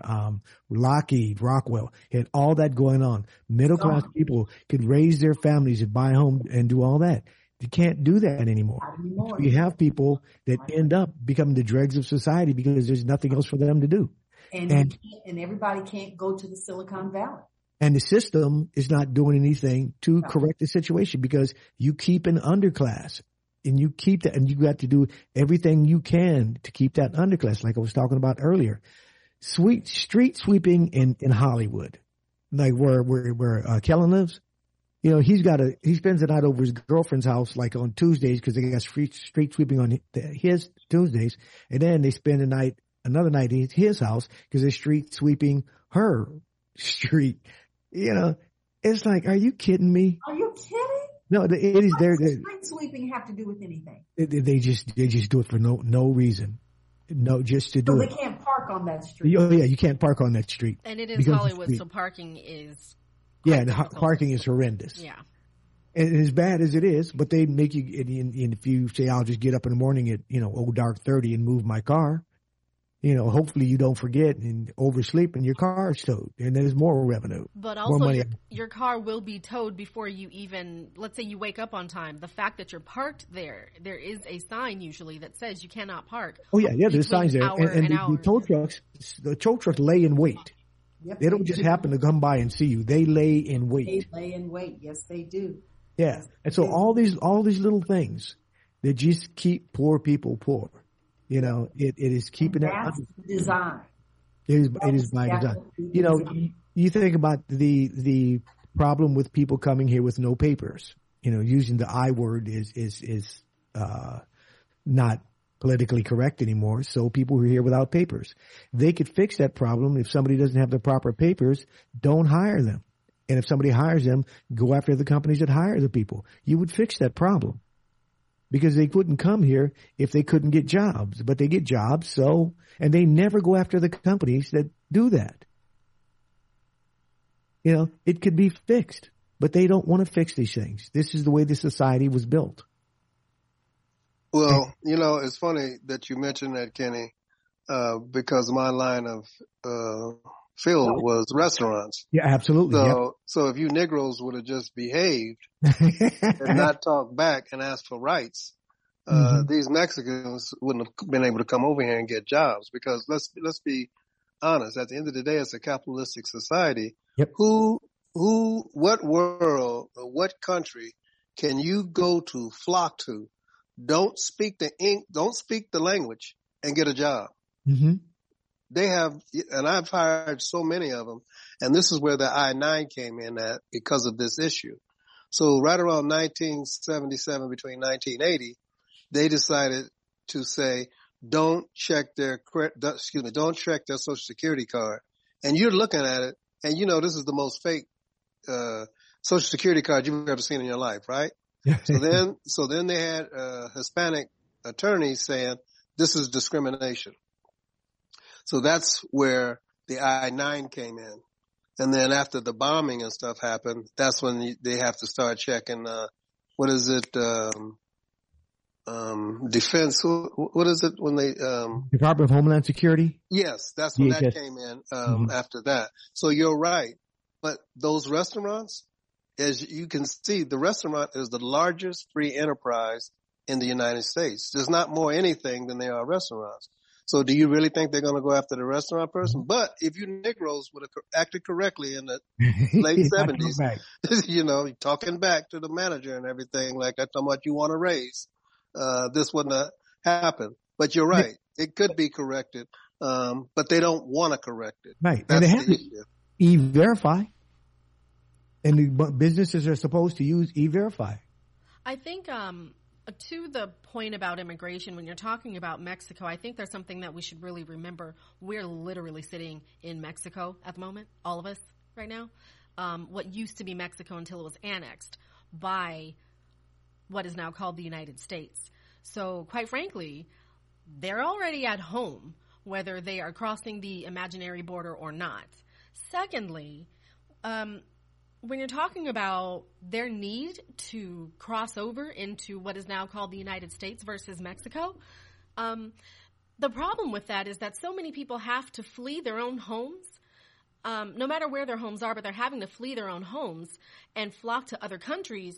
Lockheed, Rockwell. Had all that going on. Middle class people could raise their families and buy a home and do all that. You can't do that anymore. So you have people that end up becoming the dregs of society because there's nothing else for them to do. And everybody can't go to the Silicon Valley. And the system is not doing anything to correct the situation because you keep an underclass and you keep that, and you got to do everything you can to keep that underclass. Like I was talking about earlier, street sweeping in Hollywood, like where Kellen lives. You know, he spends the night over his girlfriend's house like on Tuesdays because they got street sweeping on his Tuesdays. And then they spend another night at his house because they're street sweeping her street. You know, it's like, are you kidding me? Are you kidding? No, it is there. Street sweeping have to do with anything? They just do it for no reason. No, just to do it. They can't park on that street. Oh, yeah, you can't park on that street. And it is Hollywood, so parking is... Yeah, and parking is horrendous. Yeah. And as bad as it is, but they make you, and if you say, I'll just get up in the morning at, you know, old dark 30 and move my car, you know, hopefully you don't forget and oversleep and your car is towed. And there's more revenue. But also your car will be towed before you even, let's say you wake up on time. The fact that you're parked there is a sign usually that says you cannot park. Oh, yeah, there's signs there. And the tow trucks lay in wait. Yep, they don't just happen to come by and see you. They lay in wait. They lay in wait. Yes, they do. Yeah. And so all these little things that just keep poor people poor. You know, it is keeping that design. It is by design. You know, you think about the problem with people coming here with no papers. You know, using the I word is not politically correct anymore. So people who are here without papers, they could fix that problem. If somebody doesn't have the proper papers, don't hire them. And if somebody hires them, go after the companies that hire the people. You would fix that problem because they couldn't come here if they couldn't get jobs, but they get jobs. So, and they never go after the companies that do that. You know, it could be fixed, but they don't want to fix these things. This is the way the society was built. Well, you know, it's funny that you mentioned that, Kenny, because my line of field was restaurants. Yeah, absolutely. So if you Negroes would have just behaved and not talk back and ask for rights, these Mexicans wouldn't have been able to come over here and get jobs. Because let's be honest, at the end of the day, it's a capitalistic society. Yep. What world or what country can you go to, flock to? Don't speak the language and get a job. Mm-hmm. They have, and I've hired so many of them, and this is where the I-9 came in at because of this issue. So right around 1977, between 1980, they decided to say, don't check their Social Security card. And you're looking at it, and you know this is the most fake Social Security card you've ever seen in your life, right? So then they had Hispanic attorneys saying this is discrimination. So that's where the I-9 came in. And then after the bombing and stuff happened, that's when they have to start checking, defense, what is it when they, Department of Homeland Security? Yes, that's when that came in, after that. So you're right. But those restaurants, as you can see, the restaurant is the largest free enterprise in the United States. There's not more anything than there are restaurants. So do you really think they're going to go after the restaurant person? But if you Negroes would have acted correctly in the late 70s, you know, talking back to the manager and everything like that, talking about you want to raise, this wouldn't have happened. But you're right. It could be corrected, but they don't want to correct it. Right. That's and they have to E-Verify. And the businesses are supposed to use E-Verify. I think to the point about immigration, when you're talking about Mexico, I think there's something that we should really remember. We're literally sitting in Mexico at the moment, all of us right now. What used to be Mexico until it was annexed by what is now called the United States. So quite frankly, they're already at home, whether they are crossing the imaginary border or not. Secondly, when you're talking about their need to cross over into what is now called the United States versus Mexico, the problem with that is that so many people have to flee their own homes, no matter where their homes are, but they're having to flee their own homes and flock to other countries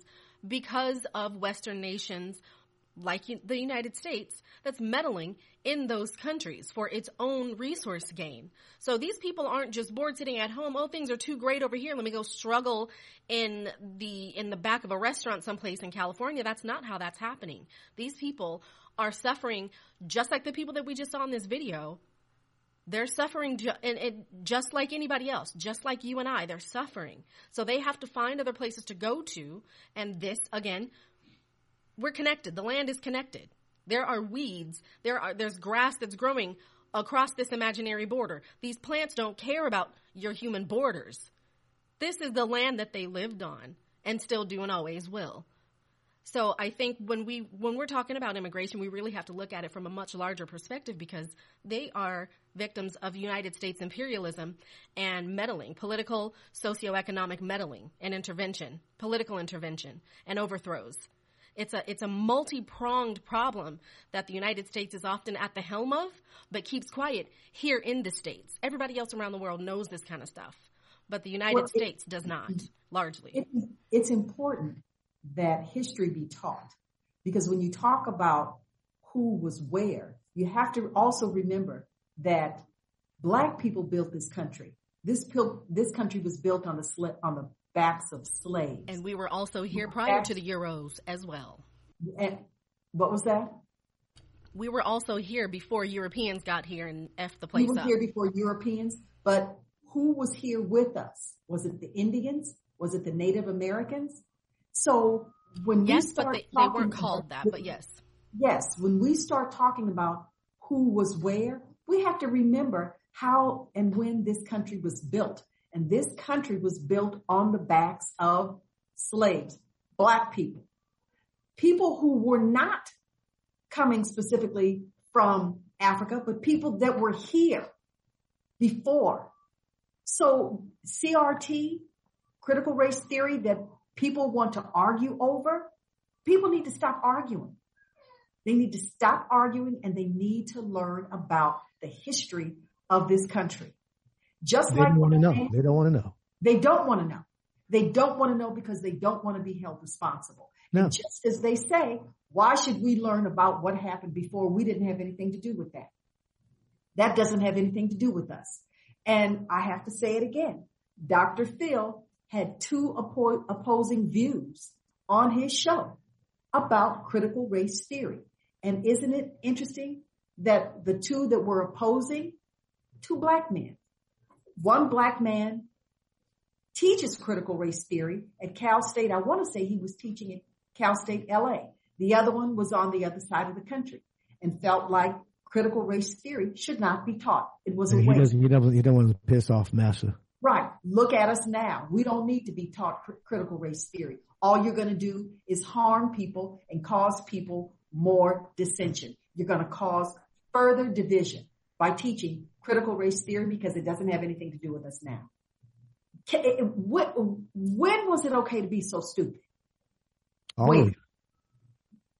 because of Western nations like the United States that's meddling in those countries for its own resource gain. So these people aren't just bored sitting at home. Oh, things are too great over here. Let me go struggle in the back of a restaurant someplace in California. That's not how that's happening. These people are suffering just like the people that we just saw in this video. They're suffering just like anybody else, just like you and I. They're suffering. So they have to find other places to go to. And this, again, we're connected. The land is connected. There are weeds. There's grass that's growing across this imaginary border. These plants don't care about your human borders. This is the land that they lived on and still do and always will. So I think when we're talking about immigration, we really have to look at it from a much larger perspective because they are victims of United States imperialism and meddling, political, socioeconomic meddling and intervention, political intervention and overthrows. It's a multi-pronged problem that the United States is often at the helm of, but keeps quiet here in the States. Everybody else around the world knows this kind of stuff, but the United States does not, largely. It's important that history be taught, because when you talk about who was where, you have to also remember that Black people built this country. This country was built on the backs of slaves. And we were also here prior to the Euros as well. And what was that? We were also here before Europeans got here and effed the place up. We were here before Europeans, but who was here with us? Was it the Indians? Was it the Native Americans? So when we start talking... Yes, but they weren't called that, but yes. Yes, when we start talking about who was where, we have to remember how and when this country was built. And this country was built on the backs of slaves, Black people, people who were not coming specifically from Africa, but people that were here before. So CRT, critical race theory that people want to argue over, people need to stop arguing. They need to stop arguing and they need to learn about the history of this country. Just they like don't want to know. They don't want to know. They don't want to know. They don't want to know because they don't want to be held responsible. No. And just as they say, why should we learn about what happened before? We didn't have anything to do with that. That doesn't have anything to do with us. And I have to say it again. Dr. Phil had two opposing views on his show about critical race theory. And isn't it interesting that the two that were opposing two black men. One black man teaches critical race theory at Cal State. I want to say he was teaching at Cal State, LA. The other one was on the other side of the country and felt like critical race theory should not be taught. It was a waste. He doesn't want to piss off massa. Right. Look at us now. We don't need to be taught critical race theory. All you're going to do is harm people and cause people more dissension. You're going to cause further division by teaching critical race theory because it doesn't have anything to do with us now. When was it okay to be so stupid? Always.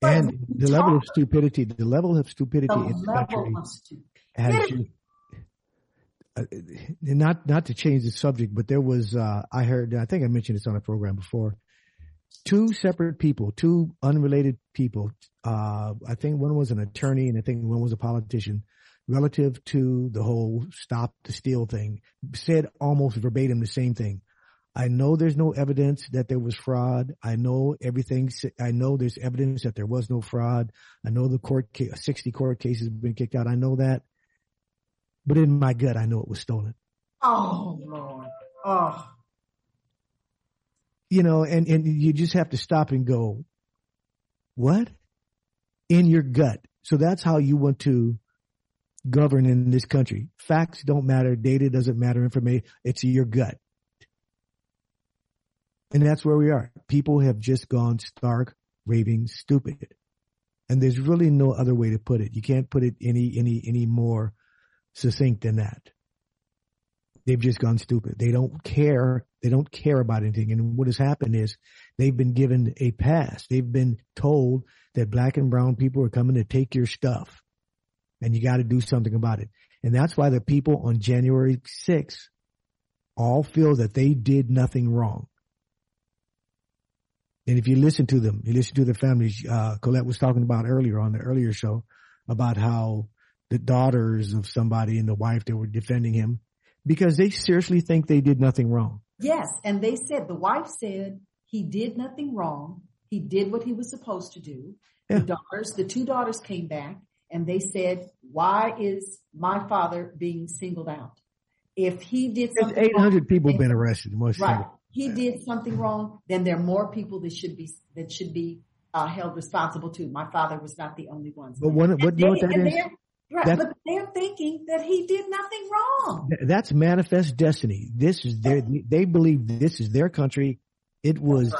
And the level of stupidity, in the country not to change the subject, but there was, I heard, I think I mentioned this on a program before, two unrelated people, I think one was an attorney and I think one was a politician, relative to the whole stop the steal thing, said almost verbatim the same thing. I know there's no evidence that there was fraud. I know there's evidence that there was no fraud. I know the 60 court cases have been kicked out. I know that. But in my gut, I know it was stolen. Oh, Lord. Oh. You know, and you just have to stop and go, what? In your gut. So that's how you want to govern in this country. Facts don't matter. Data doesn't matter. Information. It's your gut. And that's where we are. People have just gone stark, raving, stupid. And there's really no other way to put it. You can't put it any more succinct than that. They've just gone stupid. They don't care. They don't care about anything. And what has happened is they've been given a pass. They've been told that black and brown people are coming to take your stuff. And you got to do something about it. And that's why the people on January 6th all feel that they did nothing wrong. And if you listen to them, you listen to the families, Colette was talking about earlier on the earlier show about how the daughters of somebody and the wife that were defending him because they seriously think they did nothing wrong. Yes. And they said, the wife said he did nothing wrong. He did what he was supposed to do. Yeah. The two daughters came back and they said, why is my father being singled out? If he did something wrong. 800 people have been arrested. Right. He did something wrong, then there are more people that should be held responsible too. My father was not the only one. But they're thinking that he did nothing wrong. That's manifest destiny. They believe this is their country. It was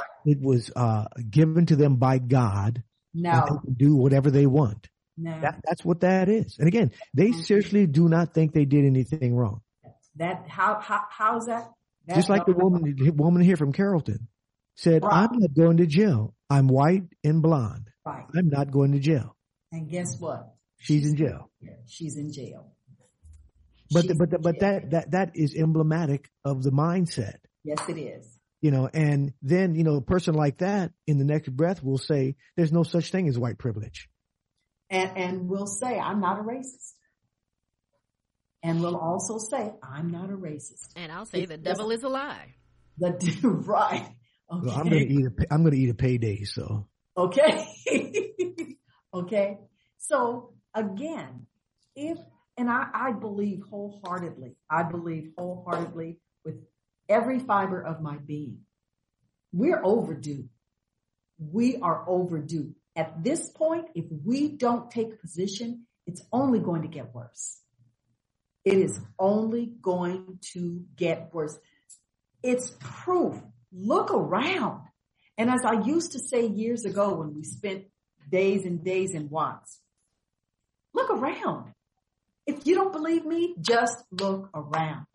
given to them by God. No. They can do whatever they want. No. That's what that is. And again, they seriously do not think they did anything wrong. How is that? Just like the woman here from Carrollton said, right. I'm not going to jail. I'm white and blonde. Right. I'm not going to jail. And guess what? She's in jail. Yeah, she's in jail. But that is emblematic of the mindset. Yes, it is. You know, and then, you know, a person like that in the next breath will say, there's no such thing as white privilege. And will say, I'm not a racist. And will also say, I'm not a racist. And I'll say the devil is a lie. Right. Okay. Well, I'm going to eat a payday, so. Okay. Okay. So, again, I believe wholeheartedly with every fiber of my being, we're overdue. We are overdue. At this point, if we don't take a position, it's only going to get worse. It is only going to get worse. It's proof. Look around. And as I used to say years ago when we spent days and days in Watts, look around. If you don't believe me, just look around.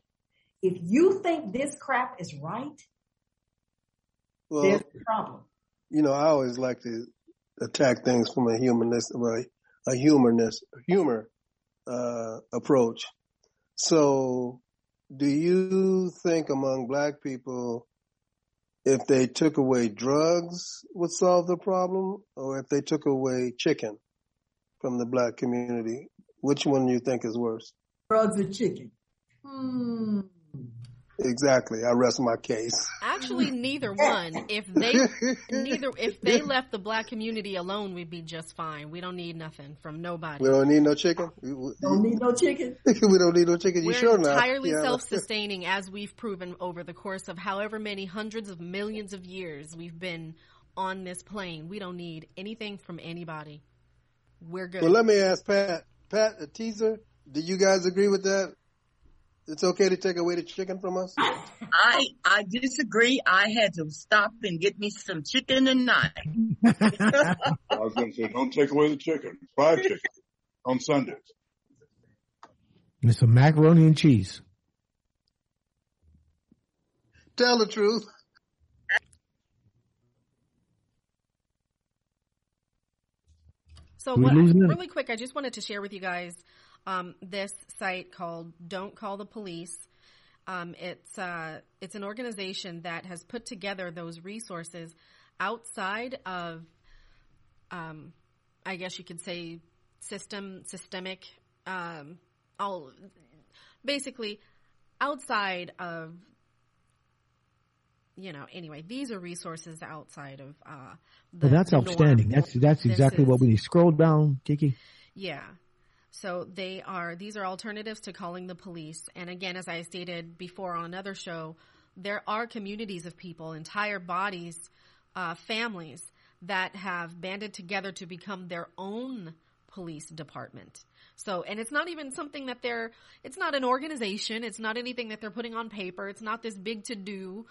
If you think this crap is right, there's a problem. You know, I always like to attack things from a humorous approach. So do you think among black people, if they took away drugs would solve the problem, or if they took away chicken from the black community, which one do you think is worse? Drugs or chicken? Exactly. I rest my case. Actually, neither one. If they left the black community alone, we'd be just fine. We don't need nothing from nobody. We don't need no chicken. We don't need no chicken. We're sure entirely self-sustaining, as we've proven over the course of however many hundreds of millions of years we've been on this plane. We don't need anything from anybody. We're good. Well, let me ask Pat. Pat, a teaser. Do you guys agree with that? It's okay to take away the chicken from us? I disagree. I had to stop and get me some chicken and knife. I was going to say, don't take away the chicken. Fried chicken on Sundays. It's a macaroni and cheese. Tell the truth. So really quick, I just wanted to share with you guys this site called Don't Call the Police. It's an organization that has put together those resources outside of, I guess you could say, systemic, basically outside of, anyway, these are resources outside of the norm. That's outstanding. That's exactly what we need. Scroll down, Kiki. Yeah. So these are alternatives to calling the police. And again, as I stated before on another show, there are communities of people, entire bodies, families that have banded together to become their own police department. So, and it's not even something that it's not an organization. It's not anything that they're putting on paper. It's not this big to-do.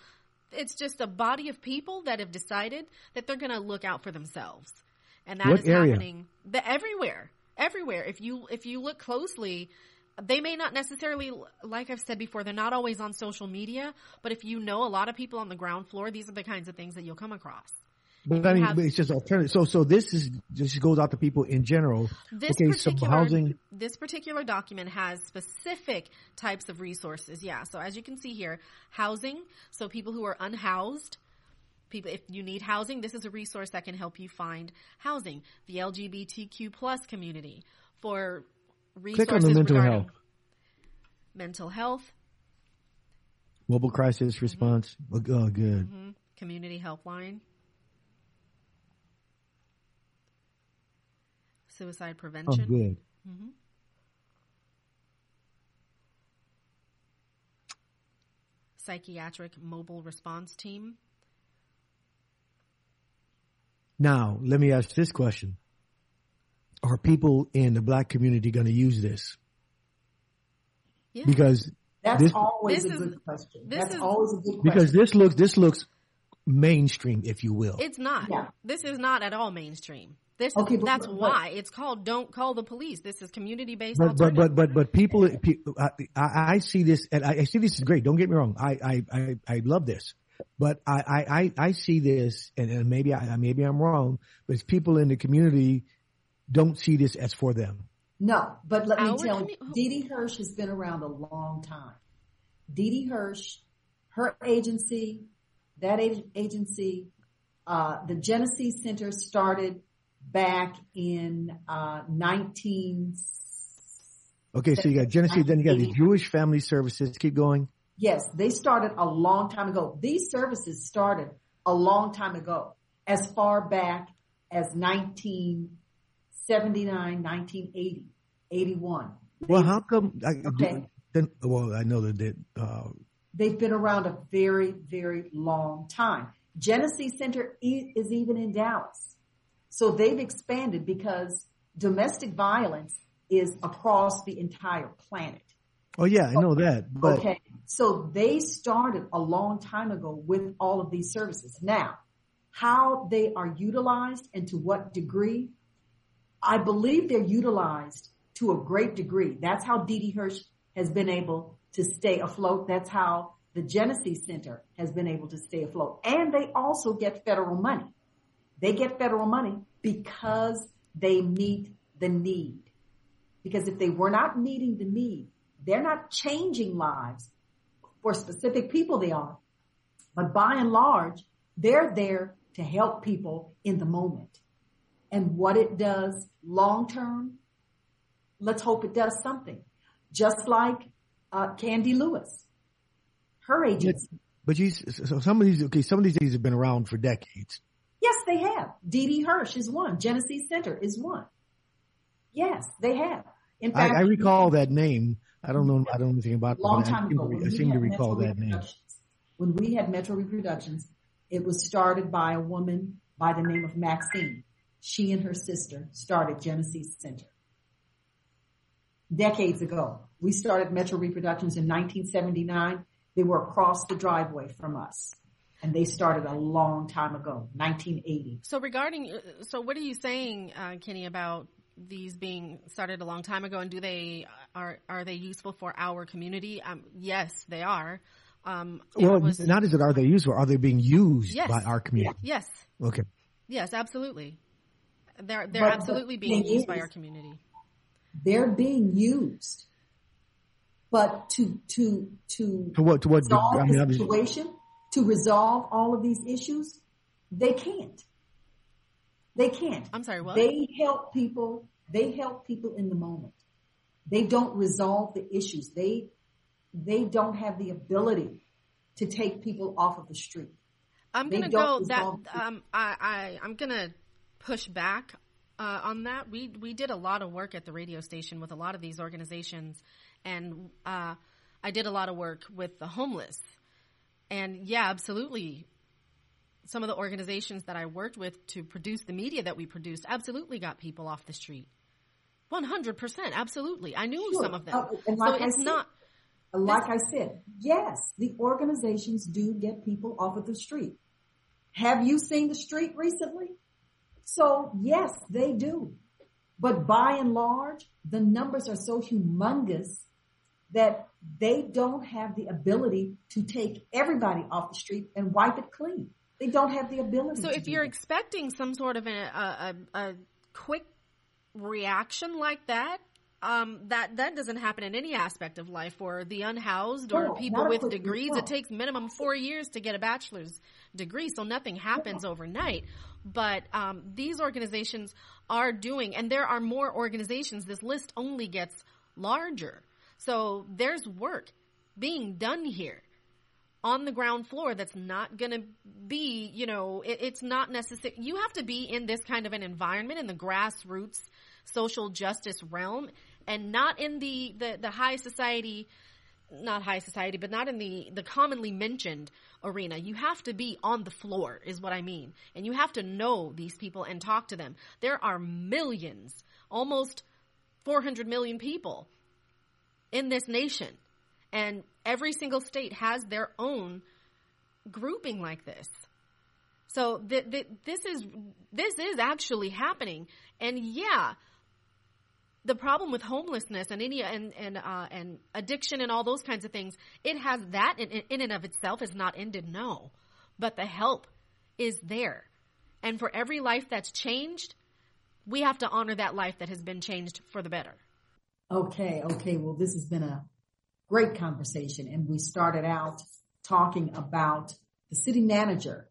It's just a body of people that have decided that they're going to look out for themselves. And that is happening everywhere. Everywhere. If you look closely, they may not necessarily, like I've said before, they're not always on social media, but if you know a lot of people on the ground floor, these are the kinds of things that you'll come across. But I mean, it's just alternative. So this goes out to people in general. This particular document has specific types of resources. Yeah. So as you can see here, housing. So people who are unhoused. People, if you need housing, this is a resource that can help you find housing. The LGBTQ plus community for resources. Click on the mental health, mobile crisis response. Mm-hmm. Oh, good. Mm-hmm. Community helpline, suicide prevention. Oh, good. Mm-hmm. Psychiatric mobile response team. Now, let me ask this question. Are people in the black community going to use this? Yeah. Because that's always a good question. Because this looks mainstream, if you will. It's not. Yeah. This is not at all mainstream. That's why it's called Don't Call the Police. This is community-based. But people, I see this, and I see this is great. Don't get me wrong. I love this. But I see this, and maybe I'm wrong, but people in the community don't see this as for them. No, but let me tell you, Didi Hirsch has been around a long time. Didi Hirsch, her agency, the Genesis Center started back in 19... Okay, so you got Genesis, then you got the Jewish Family Services. Keep going. Yes, they started a long time ago. These services started a long time ago, as far back as 1979, 1980, 81. Well, how come? I know that they've been around a very, very long time. Genesis Center is even in Dallas. So they've expanded because domestic violence is across the entire planet. Oh, yeah, I know that. But... Okay, so they started a long time ago with all of these services. Now, how they are utilized and to what degree, I believe they're utilized to a great degree. That's how Didi Hirsch has been able to stay afloat. That's how the Genesis Center has been able to stay afloat. And they also get federal money. They get federal money because they meet the need. Because if they were not meeting the need, they're not changing lives for specific people they are. But by and large, they're there to help people in the moment. And what it does long term, let's hope it does something. Just like Candy Lewis. her agency. But you, so some of these things have been around for decades. Yes, they have. Didi Hirsch is one. Genesis Center is one. Yes, they have. In fact, I recall that name. I don't know anything about it. Long time ago. I seem to recall that name. When we had Metro Reproductions, it was started by a woman by the name of Maxine. She and her sister started Genesis Center. Decades ago, we started Metro Reproductions in 1979. They were across the driveway from us. And they started a long time ago, 1980. So what are you saying, Kenny, about these being started a long time ago, and are they useful for our community? Yes, they are. Not is it are they useful? Are they being used by our community? Yes. Okay. Yes, absolutely. They're absolutely being used by our community. They're being used, but to what resolve the situation. To resolve all of these issues, they can't. They can't. I'm sorry, what? They help people in the moment. They don't resolve the issues. They don't have the ability to take people off of the street. I'm going to go that I'm going to push back on that. We did a lot of work at the radio station with a lot of these organizations, and I did a lot of work with the homeless. And yeah, absolutely. Some of the organizations that I worked with to produce the media that we produced absolutely got people off the street. 100%. Absolutely. I knew some of them. Like I said, yes, the organizations do get people off of the street. Have you seen the street recently? So yes, they do. But by and large, the numbers are so humongous that they don't have the ability to take everybody off the street and wipe it clean. They don't have the ability. So if you're expecting some sort of a quick reaction like that, that doesn't happen in any aspect of life for the unhoused or people with degrees. It takes minimum 4 years to get a bachelor's degree, so nothing happens overnight. But these organizations are doing, and there are more organizations. This list only gets larger. So there's work being done here on the ground floor that's not going to be, it's not necessary. You have to be in this kind of an environment in the grassroots social justice realm and not in the high society, not high society, but not in the commonly mentioned arena. You have to be on the floor is what I mean. And you have to know these people and talk to them. There are millions, almost 400 million people in this nation, and every single state has their own grouping like this. So this is actually happening, and yeah, the problem with homelessness and and addiction and all those kinds of things, it has that in and of itself is not ended. No, but the help is there, and for every life that's changed, we have to honor that life that has been changed for the better. Okay. Well, this has been a great conversation. And we started out talking about the city manager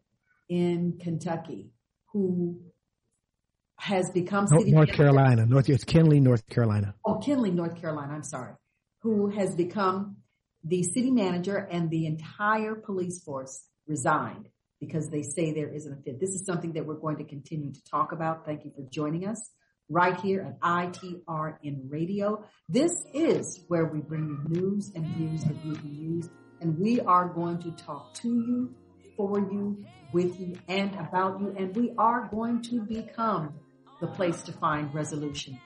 in Kentucky who has become Kenly, North Carolina. I'm sorry. Who has become the city manager, and the entire police force resigned because they say there isn't a fit. This is something that we're going to continue to talk about. Thank you for joining us. Right here at ITRN Radio. This is where we bring you news and views that you can use. And we are going to talk to you, for you, with you, and about you. And we are going to become the place to find resolution.